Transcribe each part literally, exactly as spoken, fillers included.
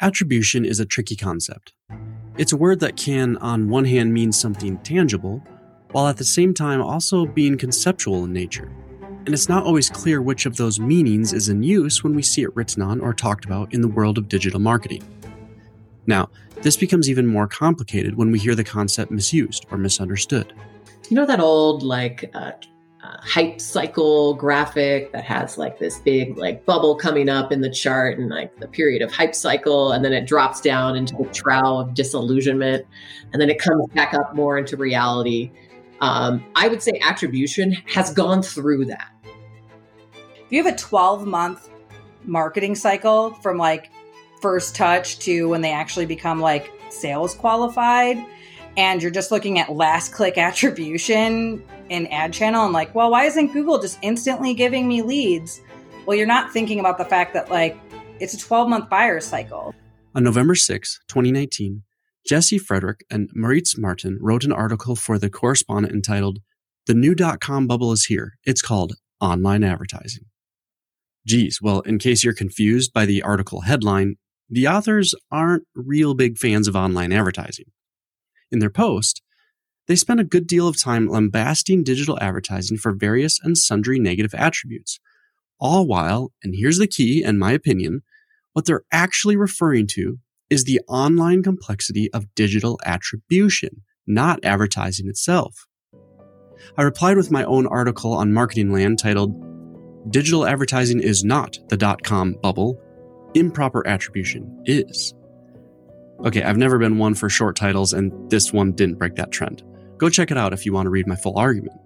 Attribution is a tricky concept. It's a word that can, on one hand, mean something tangible, while at the same time also being conceptual in nature. And it's not always clear which of those meanings is in use when we see it written on or talked about in the world of digital marketing. Now, this becomes even more complicated when we hear the concept misused or misunderstood. You know that old, like, uh, uh, hype cycle graphic that has, like, this big, like, bubble coming up in the chart and, like, the period of hype cycle, and then it drops down into the trough of disillusionment, and then it comes back up more into reality. Um, I would say attribution has gone through that. If you have a twelve-month marketing cycle from, like, first touch to when they actually become, like, sales qualified, and you're just looking at last click attribution in ad channel, and like, well, why isn't Google just instantly giving me leads? Well, you're not thinking about the fact that, like, it's a twelve-month buyer cycle. On November sixth, twenty nineteen, Jesse Frederick and Maurits Martin wrote an article for The Correspondent entitled, "The New Dot-Com Bubble is Here. It's Called Online Advertising." Geez, well, in case you're confused by the article headline, the authors aren't real big fans of online advertising. In their post, they spent a good deal of time lambasting digital advertising for various and sundry negative attributes, all while, and here's the key in my opinion, what they're actually referring to is the online complexity of digital attribution, not advertising itself. I replied with my own article on Marketing Land titled, "Digital Advertising is Not the Dot-Com Bubble, Improper Attribution Is." Okay, I've never been one for short titles, and this one didn't break that trend. Go check it out if you want to read my full argument.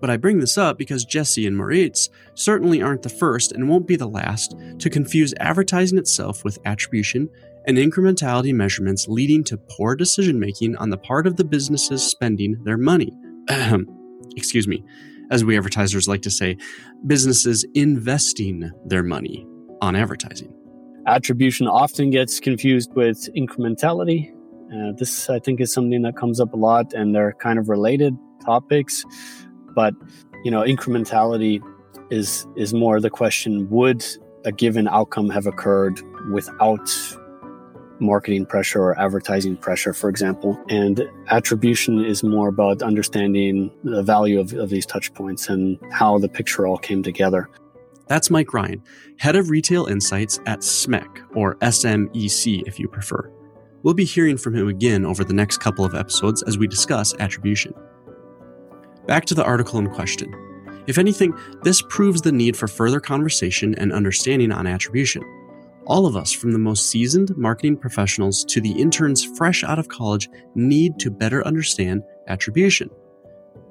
But I bring this up because Jesse and Maurits certainly aren't the first and won't be the last to confuse advertising itself with attribution and incrementality measurements, leading to poor decision-making on the part of the businesses spending their money. Excuse me, as we advertisers like to say, businesses investing their money on advertising. Attribution often gets confused with incrementality. Uh, this, I think, is something that comes up a lot, and they're kind of related topics. But, you know, incrementality is is more the question, would a given outcome have occurred without marketing pressure or advertising pressure, for example? And attribution is more about understanding the value of, of these touch points and how the picture all came together. That's Mike Ryan, Head of Retail Insights at S M E C, or S M E C if you prefer. We'll be hearing from him again over the next couple of episodes as we discuss attribution. Back to the article in question. If anything, this proves the need for further conversation and understanding on attribution. All of us, from the most seasoned marketing professionals to the interns fresh out of college, need to better understand attribution.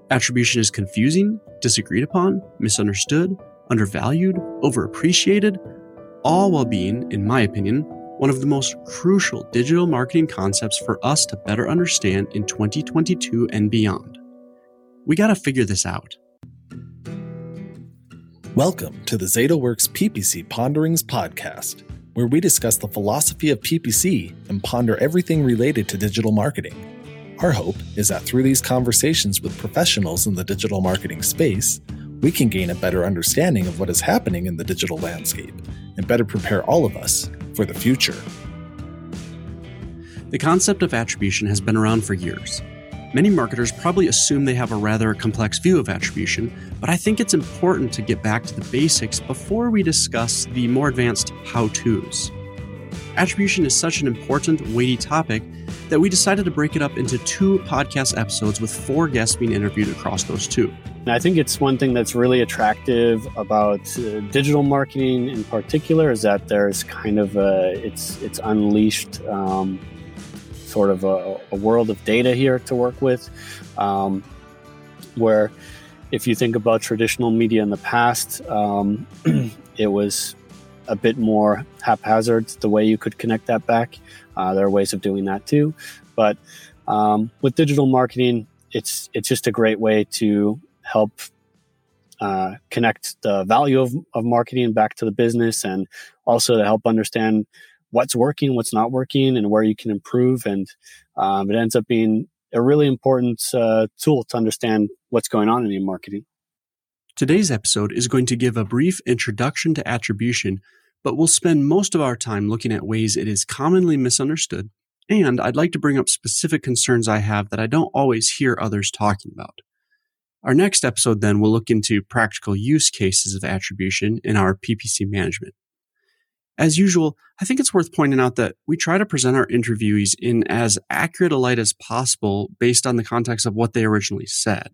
Attribution is confusing, disagreed upon, misunderstood, undervalued, overappreciated, all while being, in my opinion, one of the most crucial digital marketing concepts for us to better understand in twenty twenty-two and beyond. We gotta figure this out. Welcome to the ZatoWorks P P C Ponderings Podcast, where we discuss the philosophy of P P C and ponder everything related to digital marketing. Our hope is that through these conversations with professionals in the digital marketing space, we can gain a better understanding of what is happening in the digital landscape and better prepare all of us for the future. The concept of attribution has been around for years. Many marketers probably assume they have a rather complex view of attribution, but I think it's important to get back to the basics before we discuss the more advanced how-tos. Attribution is such an important, weighty topic that we decided to break it up into two podcast episodes with four guests being interviewed across those two. And I think it's one thing that's really attractive about uh, digital marketing in particular is that there's kind of a, it's, it's unleashed um, sort of a, a world of data here to work with, um, where if you think about traditional media in the past, um, it was a bit more haphazard the way you could connect that back. Uh, there are ways of doing that too. But um, with digital marketing, it's it's just a great way to help uh, connect the value of, of marketing back to the business, and also to help understand what's working, what's not working, and where you can improve. And um, it ends up being a really important uh, tool to understand what's going on in your marketing. Today's episode is going to give a brief introduction to attribution but we'll spend most of our time looking at ways it is commonly misunderstood, and I'd like to bring up specific concerns I have that I don't always hear others talking about. Our next episode, then, will look into practical use cases of attribution in our P P C management. As usual, I think it's worth pointing out that we try to present our interviewees in as accurate a light as possible based on the context of what they originally said.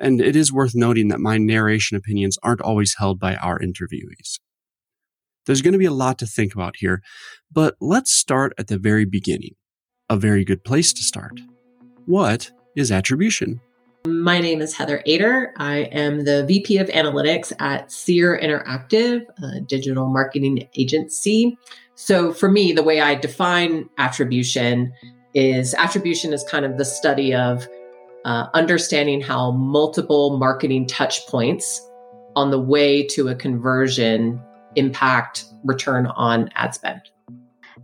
And it is worth noting that my narration opinions aren't always held by our interviewees. There's going to be a lot to think about here, but let's start at the very beginning. A very good place to start. What is attribution? My name is Heather Aeder. I am the V P of Analytics at Seer Interactive, a digital marketing agency. So for me, the way I define attribution is attribution is kind of the study of uh, understanding how multiple marketing touch points on the way to a conversion impact return on ad spend.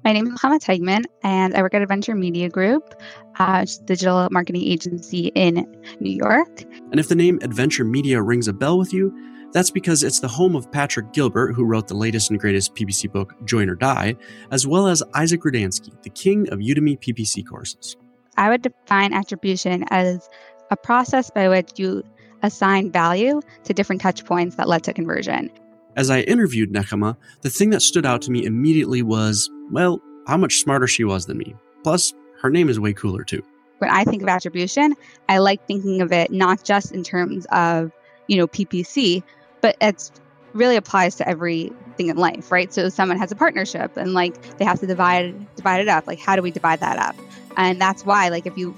My name is Nechama Teigman, and I work at AdVenture Media Group, a digital marketing agency in New York. And if the name AdVenture Media rings a bell with you, that's because it's the home of Patrick Gilbert, who wrote the latest and greatest P P C book, Join or Die, as well as Isaac Rudansky, the king of Udemy P P C courses. I would define attribution as a process by which you assign value to different touch points that led to conversion. As I interviewed Nechama, the thing that stood out to me immediately was, well, how much smarter she was than me. Plus, her name is way cooler too. When I think of attribution, I like thinking of it not just in terms of, you know, P P C, but it really applies to everything in life, right? So someone has a partnership and like they have to divide divide it up. Like, how do we divide that up? And that's why, like, if you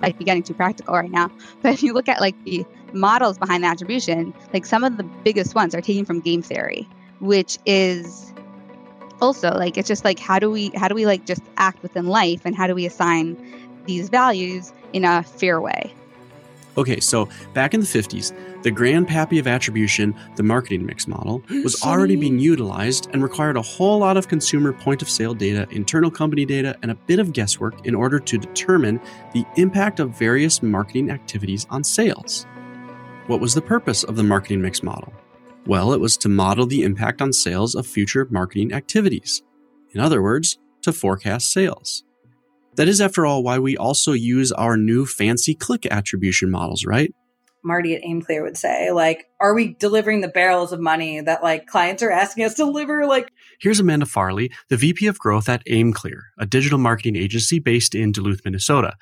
like, you're getting too practical right now, but if you look at like the models behind the attribution, like some of the biggest ones are taken from game theory, which is also like, it's just like, how do we, how do we like just act within life, and how do we assign these values in a fair way? Okay, so back in the fifties, the grandpappy of attribution, the marketing mix model, was already being utilized and required a whole lot of consumer point of sale data, internal company data, and a bit of guesswork in order to determine the impact of various marketing activities on sales. What was the purpose of the marketing mix model? Well, it was to model the impact on sales of future marketing activities. In other words, to forecast sales. That is, after all, why we also use our new fancy click attribution models, right? Marty at AimClear would say, like, are we delivering the barrels of money that, like, clients are asking us to deliver? Like, here's Amanda Farley, the V P of Growth at AimClear, a digital marketing agency based in Duluth, Minnesota.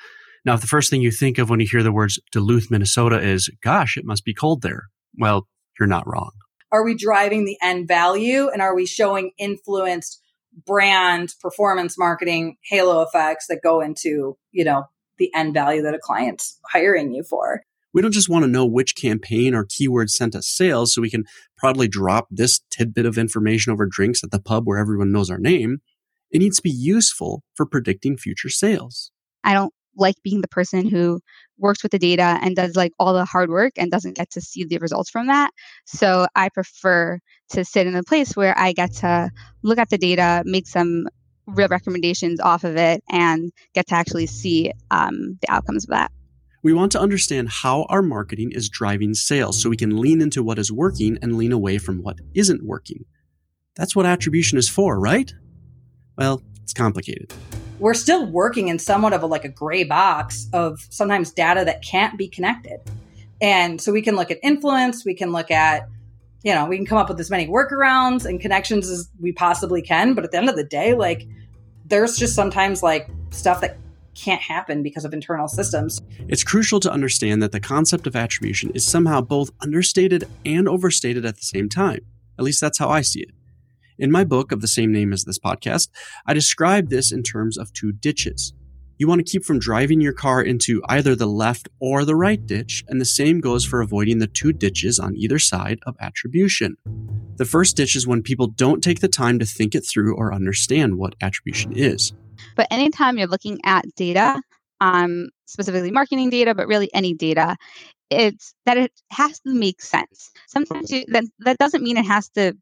Now, if the first thing you think of when you hear the words Duluth, Minnesota is, gosh, it must be cold there. Well, you're not wrong. Are we driving the end value, and are we showing influenced brand performance marketing halo effects that go into, you know, the end value that a client's hiring you for? We don't just want to know which campaign or keyword sent us sales so we can proudly drop this tidbit of information over drinks at the pub where everyone knows our name. It needs to be useful for predicting future sales. I don't like being the person who works with the data and does like all the hard work and doesn't get to see the results from that. So I prefer to sit in a place where I get to look at the data, make some real recommendations off of it, and get to actually see um, the outcomes of that. We want to understand how our marketing is driving sales so we can lean into what is working and lean away from what isn't working. That's what attribution is for, right? Well, it's complicated. We're still working in somewhat of a, like a gray box of sometimes data that can't be connected. And so we can look at influence, we can look at, you know, we can come up with as many workarounds and connections as we possibly can. But at the end of the day, like, there's just sometimes like stuff that can't happen because of internal systems. It's crucial to understand that the concept of attribution is somehow both understated and overstated at the same time. At least that's how I see it. In my book of the same name as this podcast, I describe this in terms of two ditches. You want to keep from driving your car into either the left or the right ditch, and the same goes for avoiding the two ditches on either side of attribution. The first ditch is when people don't take the time to think it through or understand what attribution is. But anytime you're looking at data, um, specifically marketing data, but really any data, it's that it has to make sense. Sometimes you, that, that doesn't mean it has to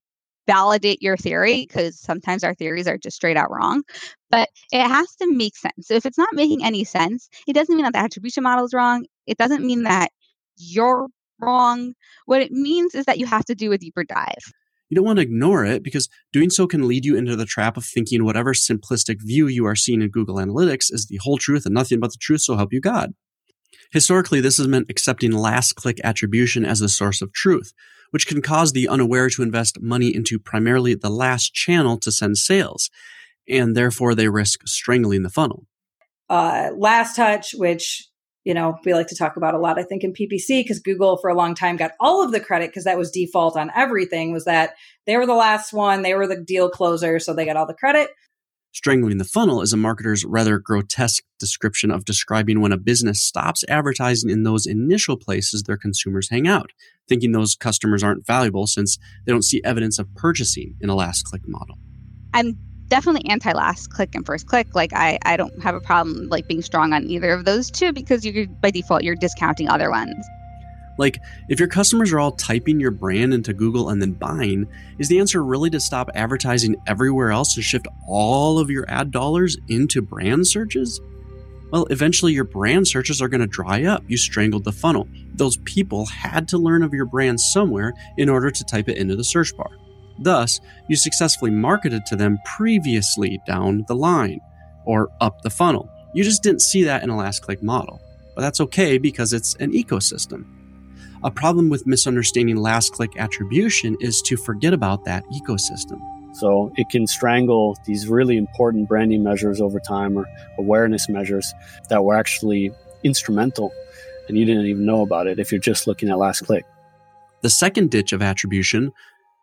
validate your theory, because sometimes our theories are just straight out wrong, but it has to make sense. So if it's not making any sense, it doesn't mean that the attribution model is wrong. It doesn't mean that you're wrong. What it means is that you have to do a deeper dive. you don't want to ignore it, because doing so can lead you into the trap of thinking whatever simplistic view you are seeing in Google Analytics is the whole truth and nothing but the truth, so help you God. Historically, this has meant accepting last-click attribution as the source of truth, which can cause the unaware to invest money into primarily the last channel to send sales, and therefore they risk strangling the funnel. Uh, last touch, which... you know, we like to talk about a lot, I think, in P P C, because Google for a long time got all of the credit because that was default on everything, was that they were the last one, they were the deal closer, so they got all the credit. Strangling the funnel is a marketer's rather grotesque description of describing when a business stops advertising in those initial places their consumers hang out, thinking those customers aren't valuable since they don't see evidence of purchasing in a last-click model. I'm definitely anti-last click and first click. Like I, I don't have a problem like being strong on either of those two, because you by default you're discounting other ones. Like, if your customers are all typing your brand into Google and then buying, is the answer really to stop advertising everywhere else and shift all of your ad dollars into brand searches? Well, eventually your brand searches are going to dry up. You strangled the funnel. Those people had to learn of your brand somewhere in order to type it into the search bar. Thus, you successfully marketed to them previously down the line or up the funnel. You just didn't see that in a last-click model. But that's okay, because it's an ecosystem. A problem with misunderstanding last-click attribution is to forget about that ecosystem. So it can strangle these really important branding measures over time, or awareness measures that were actually instrumental, and you didn't even know about it if you're just looking at last-click. The second ditch of attribution,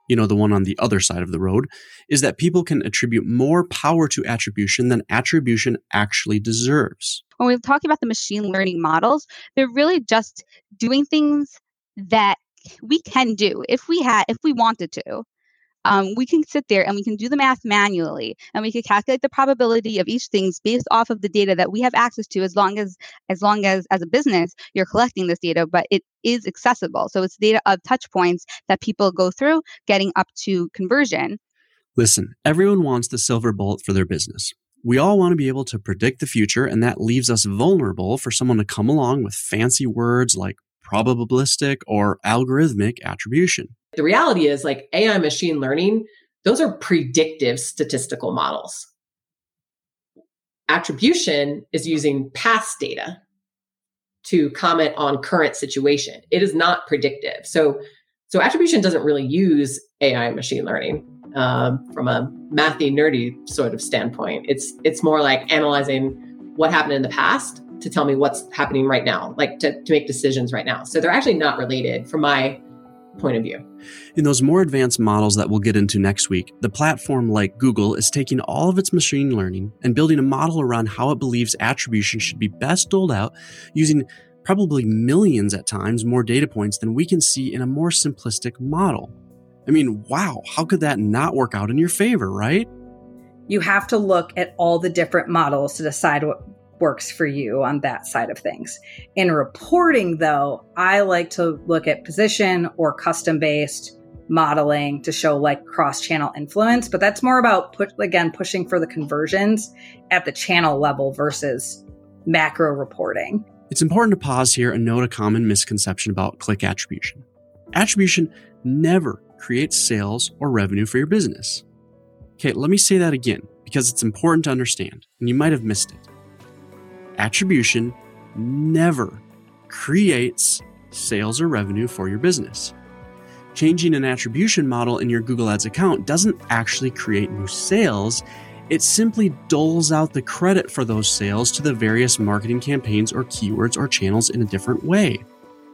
you know, the one on the other side of the road, is that people can attribute more power to attribution than attribution actually deserves. When we talk about the machine learning models, they're really just doing things that we can do if we had, if we wanted to. Um, we can sit there and we can do the math manually, and we can calculate the probability of each thing based off of the data that we have access to, as long as, as long as, as a business, you're collecting this data, but it is accessible. So it's data of touch points that people go through getting up to conversion. Listen, everyone wants the silver bullet for their business. We all want to be able to predict the future, and that leaves us vulnerable for someone to come along with fancy words like probabilistic or algorithmic attribution. The reality is, like, A I, machine learning, those are predictive statistical models. Attribution is using past data to comment on current situation. It is not predictive. So, so attribution doesn't really use A I and machine learning um, from a mathy, nerdy sort of standpoint. It's it's more like analyzing what happened in the past to tell me what's happening right now, like to, to make decisions right now. So they're actually not related from my point of view. In those more advanced models that we'll get into next week, the platform like Google is taking all of its machine learning and building a model around how it believes attribution should be best doled out, using probably millions at times more data points than we can see in a more simplistic model. I mean, wow, how could that not work out in your favor, right? You have to look at all the different models to decide what works for you on that side of things. In reporting, though, I like to look at position or custom-based modeling to show like cross-channel influence, but that's more about, put, again, pushing for the conversions at the channel level versus macro reporting. It's important to pause here and note a common misconception about click attribution. Attribution never creates sales or revenue for your business. Okay, let me say that again, because it's important to understand, and you might have missed it. Attribution never creates sales or revenue for your business. Changing an attribution model in your Google Ads account doesn't actually create new sales. It simply doles out the credit for those sales to the various marketing campaigns or keywords or channels in a different way.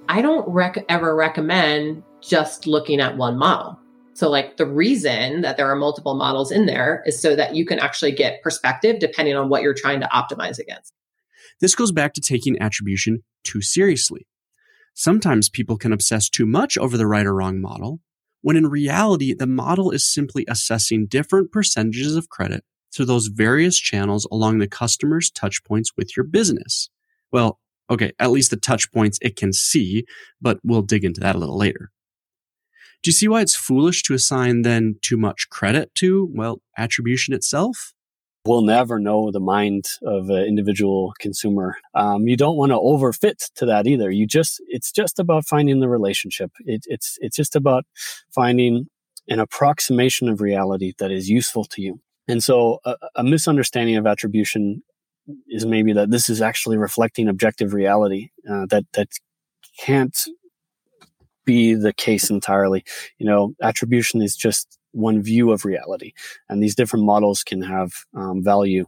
I don't rec- ever recommend just looking at one model. So like the reason that there are multiple models in there is so that you can actually get perspective depending on what you're trying to optimize against. This goes back to taking attribution too seriously. Sometimes people can obsess too much over the right or wrong model, when in reality, the model is simply assessing different percentages of credit to those various channels along the customer's touch points with your business. Well, okay, at least the touch points it can see, but we'll dig into that a little later. Do you see why it's foolish to assign then too much credit to, well, attribution itself? We'll never know the mind of an individual consumer. Um, you don't want to overfit to that either. You just—it's just about finding the relationship. It, it's—it's just about finding an approximation of reality that is useful to you. And so a, a misunderstanding of attribution is maybe that this is actually reflecting objective reality uh, that that can't be the case entirely. You know, attribution is just one view of reality, and these different models can have um, value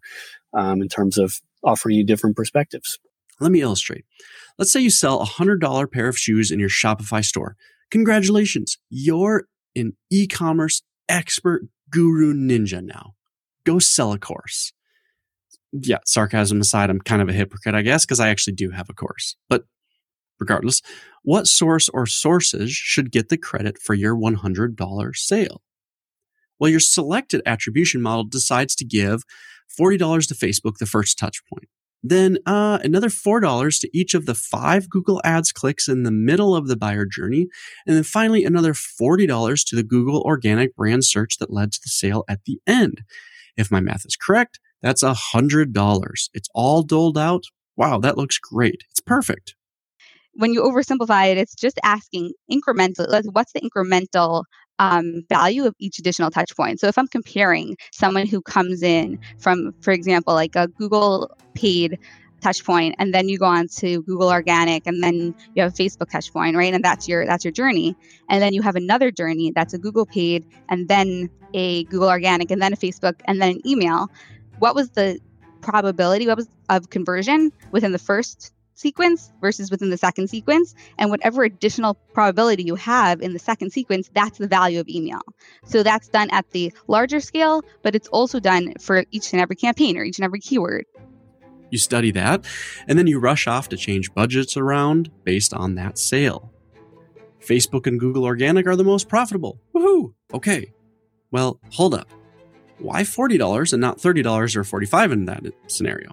um, in terms of offering you different perspectives. Let me illustrate. Let's say you sell a one hundred dollars pair of shoes in your Shopify store. Congratulations, you're an e-commerce expert guru ninja now. Go sell a course. Yeah, sarcasm aside, I'm kind of a hypocrite, I guess, because I actually do have a course. But regardless, what source or sources should get the credit for your one hundred dollars sale? Well, your selected attribution model decides to give forty dollars to Facebook, the first touch point. Then uh, another four dollars to each of the five Google Ads clicks in the middle of the buyer journey. And then finally, another forty dollars to the Google organic brand search that led to the sale at the end. If my math is correct, that's one hundred dollars. It's all doled out. Wow, that looks great. It's perfect. When you oversimplify it, it's just asking incrementally, what's the incremental Um, value of each additional touch point. So if I'm comparing someone who comes in from, for example, like a Google paid touch point, and then you go on to Google organic, and then you have a Facebook touch point, right? And that's your that's your journey. And then you have another journey that's a Google paid, and then a Google organic, and then a Facebook, and then an email. What was the probability what was of conversion within the first sequence versus within the second sequence, and whatever additional probability you have in the second sequence, that's the value of email. So that's done at the larger scale, but it's also done for each and every campaign or each and every keyword. You study that, and then you rush off to change budgets around based on that sale. Facebook and Google Organic are the most profitable. Woohoo! Okay. Well, hold up. Why forty dollars and not thirty dollars or forty-five dollars in that scenario?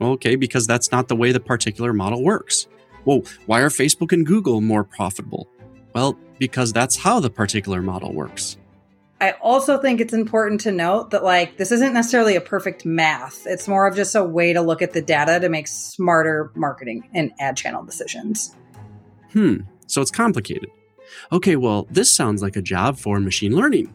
Well, okay, because that's not the way the particular model works. Whoa, why are Facebook and Google more profitable? Well, because that's how the particular model works. I also think it's important to note that, like, this isn't necessarily a perfect math. It's more of just a way to look at the data to make smarter marketing and ad channel decisions. Hmm, so it's complicated. Okay, well, this sounds like a job for machine learning.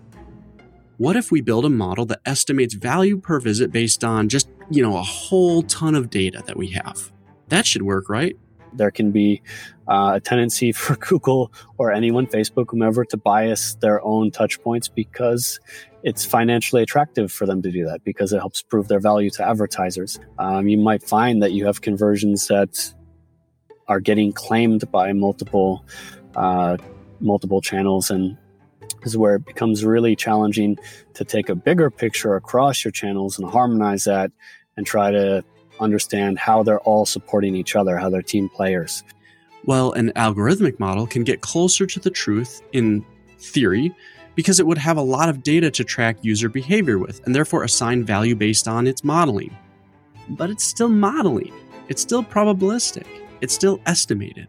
What if we build a model that estimates value per visit based on just, you know, a whole ton of data that we have? That should work, right? There can be uh, a tendency for Google or anyone, Facebook, whomever, to bias their own touch points because it's financially attractive for them to do that, because it helps prove their value to advertisers. Um, you might find that you have conversions that are getting claimed by multiple, uh, multiple channels, and is where it becomes really challenging to take a bigger picture across your channels and harmonize that and try to understand how they're all supporting each other, how they're team players. Well, an algorithmic model can get closer to the truth in theory because it would have a lot of data to track user behavior with and therefore assign value based on its modeling. But it's still modeling. It's still probabilistic. It's still estimated.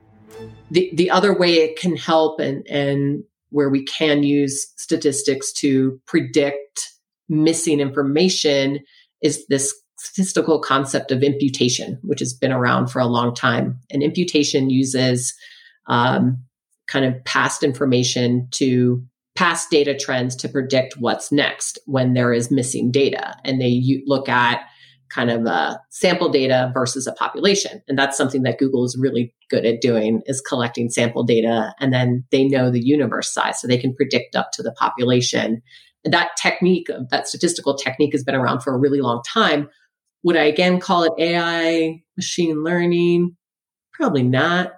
The the other way it can help, and and where we can use statistics to predict missing information, is this statistical concept of imputation, which has been around for a long time. And imputation uses um, kind of past information to past data trends to predict what's next when there is missing data. And they u- look at kind of a sample data versus a population. And that's something that Google is really good at doing, is collecting sample data. And then they know the universe size, so they can predict up to the population. And that technique, that statistical technique, has been around for a really long time. Would I again call it A I, machine learning? Probably not.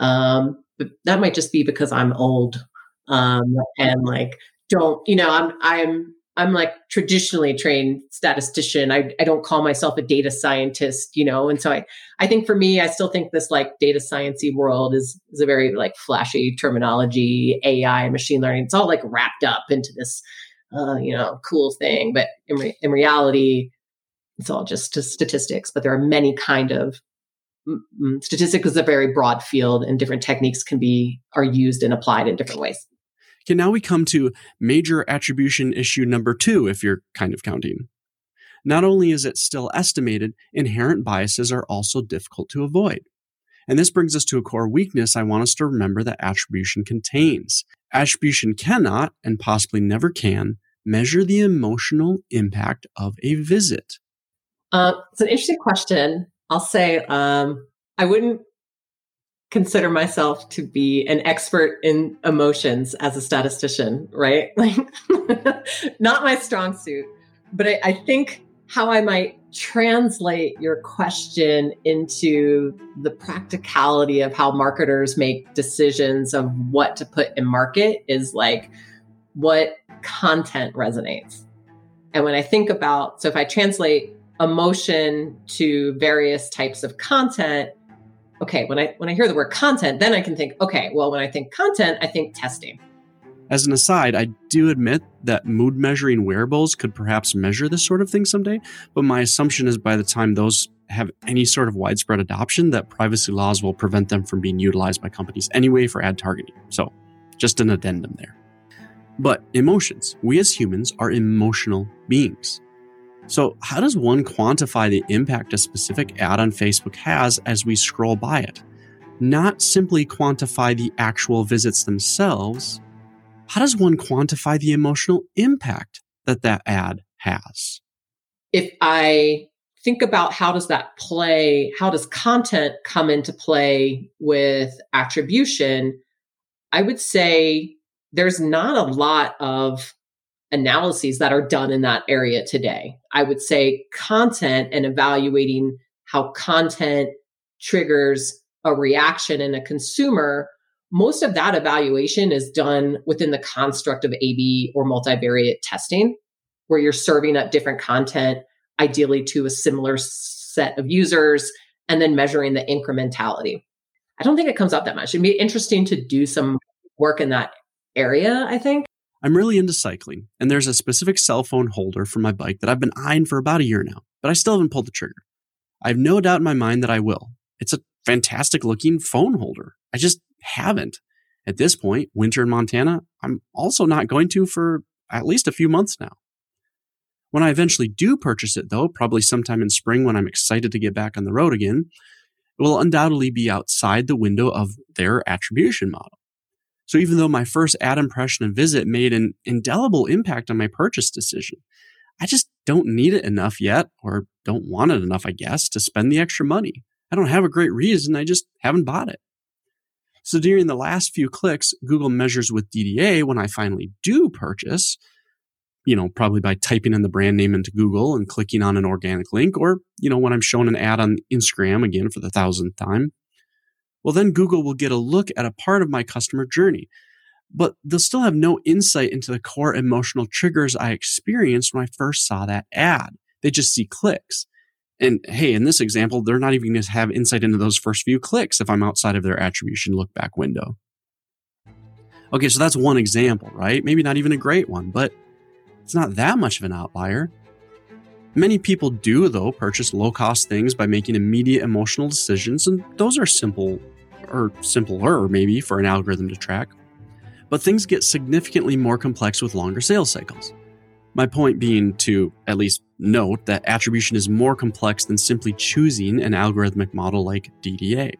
Um, but that might just be because I'm old um, and like, don't, you know, I'm, I'm, I'm like traditionally trained statistician. I, I don't call myself a data scientist, you know? And so I, I think for me, I still think this like data science-y world is, is a very like flashy terminology, A I, machine learning. It's all like wrapped up into this, uh, you know, cool thing. But in, re- in reality, it's all just, just statistics, but there are many kind of mm, statistics is a very broad field, and different techniques can be, are used and applied in different ways. Okay, now we come to major attribution issue number two, if you're kind of counting. Not only is it still estimated, inherent biases are also difficult to avoid. And this brings us to a core weakness I want us to remember that attribution contains. Attribution cannot, and possibly never can, measure the emotional impact of a visit? Uh, it's an interesting question. I'll say um, I wouldn't consider myself to be an expert in emotions as a statistician, right? Like, not my strong suit. But I, I think how I might translate your question into the practicality of how marketers make decisions of what to put in market is like what content resonates. And when I think about, so if I translate emotion to various types of content, okay, when I when I hear the word content, then I can think, okay, well, when I think content, I think testing. As an aside, I do admit that mood measuring wearables could perhaps measure this sort of thing someday, but my assumption is by the time those have any sort of widespread adoption, that privacy laws will prevent them from being utilized by companies anyway for ad targeting. So just an addendum there. But emotions, we as humans are emotional beings. So how does one quantify the impact a specific ad on Facebook has as we scroll by it? Not simply quantify the actual visits themselves. How does one quantify the emotional impact that that ad has? If I think about how does that play, how does content come into play with attribution, I would say there's not a lot of analyses that are done in that area today. I would say content and evaluating how content triggers a reaction in a consumer, most of that evaluation is done within the construct of A B or multivariate testing, where you're serving up different content, ideally to a similar set of users, and then measuring the incrementality. I don't think it comes up that much. It'd be interesting to do some work in that area, I think. I'm really into cycling, and there's a specific cell phone holder for my bike that I've been eyeing for about a year now, but I still haven't pulled the trigger. I have no doubt in my mind that I will. It's a fantastic looking phone holder. I just haven't. At this point, winter in Montana, I'm also not going to for at least a few months now. When I eventually do purchase it, though, probably sometime in spring when I'm excited to get back on the road again, it will undoubtedly be outside the window of their attribution model. So even though my first ad impression and visit made an indelible impact on my purchase decision, I just don't need it enough yet, or don't want it enough, I guess, to spend the extra money. I don't have a great reason. I just haven't bought it. So during the last few clicks, Google measures with D D A when I finally do purchase, you know, probably by typing in the brand name into Google and clicking on an organic link, or, you know, when I'm shown an ad on Instagram again for the thousandth time. Well, then Google will get a look at a part of my customer journey, but they'll still have no insight into the core emotional triggers I experienced when I first saw that ad. They just see clicks. And hey, in this example, they're not even going to have insight into those first few clicks if I'm outside of their attribution look back window. Okay, so that's one example, right? Maybe not even a great one, but it's not that much of an outlier. Many people do, though, purchase low-cost things by making immediate emotional decisions, and those are simple, or simpler maybe, for an algorithm to track. But things get significantly more complex with longer sales cycles. My point being to at least note that attribution is more complex than simply choosing an algorithmic model like D D A.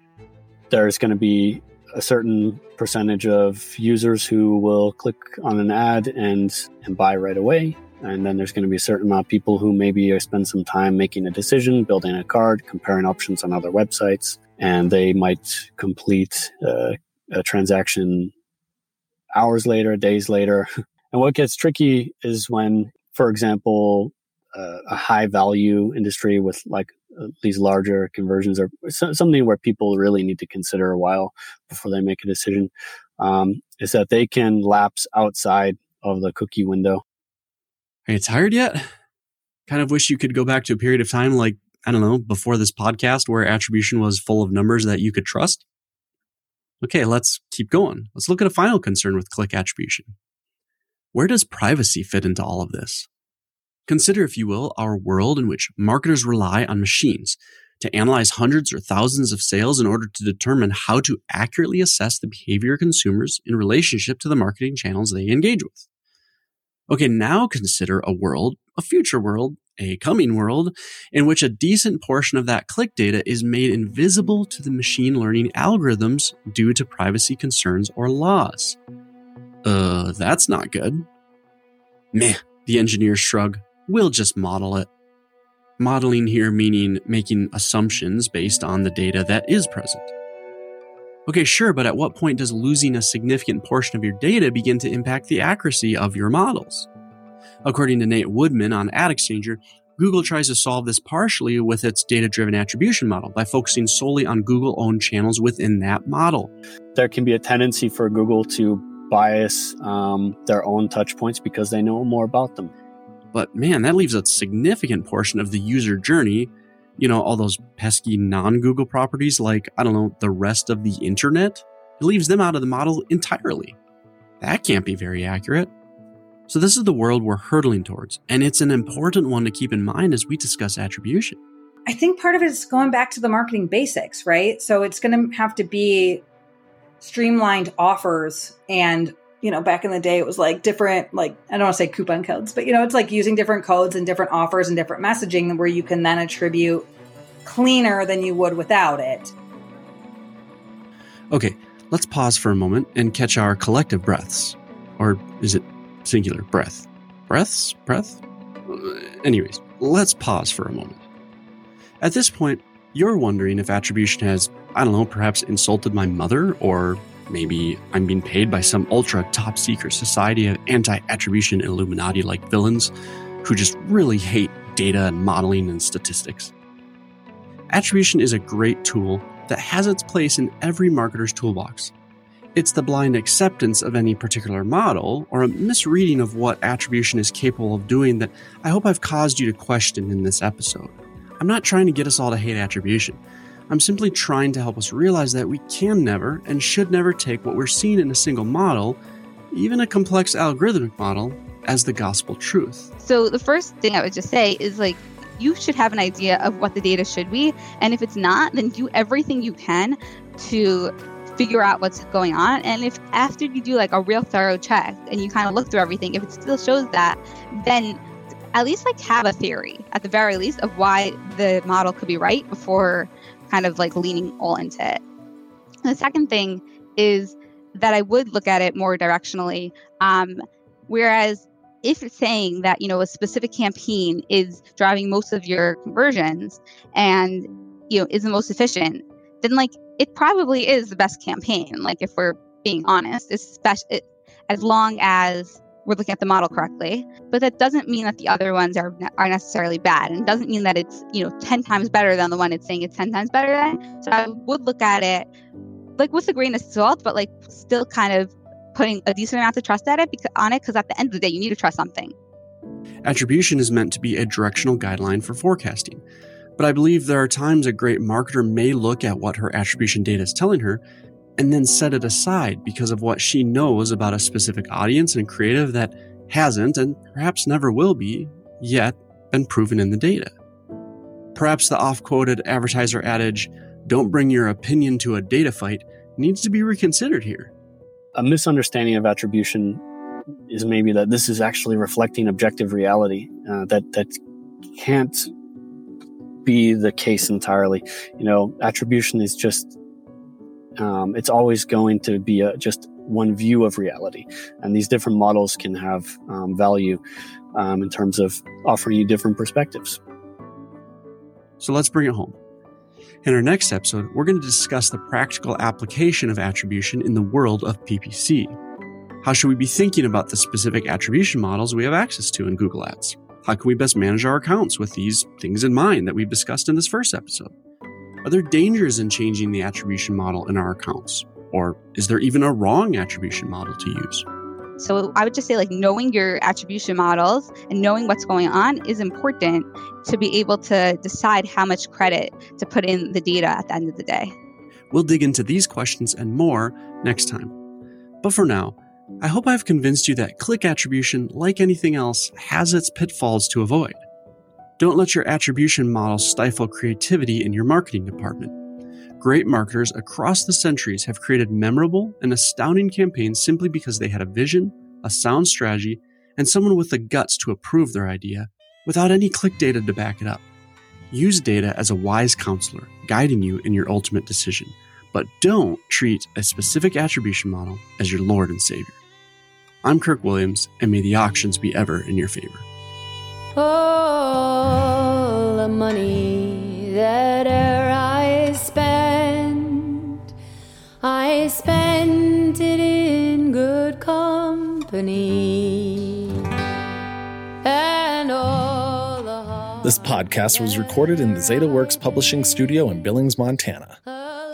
There's going to be a certain percentage of users who will click on an ad and, and buy right away. And then there's going to be a certain amount of people who maybe spend some time making a decision, building a card, comparing options on other websites, and they might complete uh, a transaction hours later, days later. And what gets tricky is when, for example, uh, a high value industry with like uh, these larger conversions are so, something where people really need to consider a while before they make a decision, um, is that they can lapse outside of the cookie window. Are you tired yet? Kind of wish you could go back to a period of time like, I don't know, before this podcast where attribution was full of numbers that you could trust. Okay, let's keep going. Let's look at a final concern with click attribution. Where does privacy fit into all of this? Consider, if you will, our world in which marketers rely on machines to analyze hundreds or thousands of sales in order to determine how to accurately assess the behavior of consumers in relationship to the marketing channels they engage with. Okay, now consider a world, a future world, a coming world, in which a decent portion of that click data is made invisible to the machine learning algorithms due to privacy concerns or laws. Uh, that's not good. Meh, the engineers shrug. We'll just model it. Modeling here meaning making assumptions based on the data that is present. Okay, sure, but at what point does losing a significant portion of your data begin to impact the accuracy of your models? According to Nate Woodman on Ad Exchanger, Google tries to solve this partially with its data-driven attribution model by focusing solely on Google-owned channels within that model. There can be a tendency for Google to bias um, their own touch points because they know more about them. But man, that leaves a significant portion of the user journey, you know, all those pesky non-Google properties like, I don't know, the rest of the internet, it leaves them out of the model entirely. That can't be very accurate. So this is the world we're hurtling towards, and it's an important one to keep in mind as we discuss attribution. I think part of it is going back to the marketing basics, right? So it's going to have to be streamlined offers and, you know, back in the day, it was like different, like, I don't want to say coupon codes, but, you know, it's like using different codes and different offers and different messaging where you can then attribute cleaner than you would without it. Okay, let's pause for a moment and catch our collective breaths. Or is it singular breath? Breaths? Breath? Anyways, let's pause for a moment. At this point, you're wondering if attribution has, I don't know, perhaps insulted my mother, or maybe I'm being paid by some ultra top secret society of anti-attribution Illuminati like villains who just really hate data and modeling and statistics. Attribution is a great tool that has its place in every marketer's toolbox. It's the blind acceptance of any particular model or a misreading of what attribution is capable of doing that I hope I've caused you to question in this episode. I'm not trying to get us all to hate attribution. I'm simply trying to help us realize that we can never and should never take what we're seeing in a single model, even a complex algorithmic model, as the gospel truth. So the first thing I would just say is, like, you should have an idea of what the data should be. And if it's not, then do everything you can to figure out what's going on. And if after you do like a real thorough check and you kind of look through everything, if it still shows that, then at least like have a theory at the very least of why the model could be right before kind of like leaning all into it. And the second thing is that I would look at it more directionally. Um, whereas if it's saying that, you know, a specific campaign is driving most of your conversions and, you know, is the most efficient, then like it probably is the best campaign, like if we're being honest, especially as long as we're looking at the model correctly. But that doesn't mean that the other ones are are necessarily bad, and it doesn't mean that it's, you know, ten times better than the one it's saying it's ten times better than. So I would look at it like with a grain of salt, but like still kind of putting a decent amount of trust at it because, on it, because at the end of the day, you need to trust something. Attribution is meant to be a directional guideline for forecasting. But I believe there are times a great marketer may look at what her attribution data is telling her and then set it aside because of what she knows about a specific audience and creative that hasn't, and perhaps never will be, yet been proven in the data. Perhaps the oft-quoted advertiser adage, "Don't bring your opinion to a data fight," needs to be reconsidered here. A misunderstanding of attribution is maybe that this is actually reflecting objective reality, uh, that that can't be the case entirely. You know, attribution is just, um, it's always going to be a, just one view of reality. And these different models can have um, value um, in terms of offering you different perspectives. So let's bring it home. In our next episode, we're going to discuss the practical application of attribution in the world of P P C. How should we be thinking about the specific attribution models we have access to in Google Ads? How can we best manage our accounts with these things in mind that we've discussed in this first episode? Are there dangers in changing the attribution model in our accounts? Or is there even a wrong attribution model to use? So I would just say, like, knowing your attribution models and knowing what's going on is important to be able to decide how much credit to put in the data at the end of the day. We'll dig into these questions and more next time. But for now, I hope I've convinced you that click attribution, like anything else, has its pitfalls to avoid. Don't let your attribution model stifle creativity in your marketing department. Great marketers across the centuries have created memorable and astounding campaigns simply because they had a vision, a sound strategy, and someone with the guts to approve their idea without any click data to back it up. Use data as a wise counselor, guiding you in your ultimate decision. But don't treat a specific attribution model as your Lord and Savior. I'm Kirk Williams, and may the auctions be ever in your favor. All the money that e'er I spent, I spent it in good company. And all the heart. This podcast was recorded in the ZatoWorks Publishing Studio in Billings, Montana.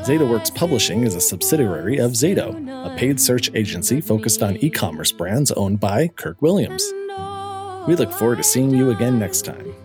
ZatoWorks Publishing is a subsidiary of Zato, a paid search agency focused on e-commerce brands owned by Kirk Williams. We look forward to seeing you again next time.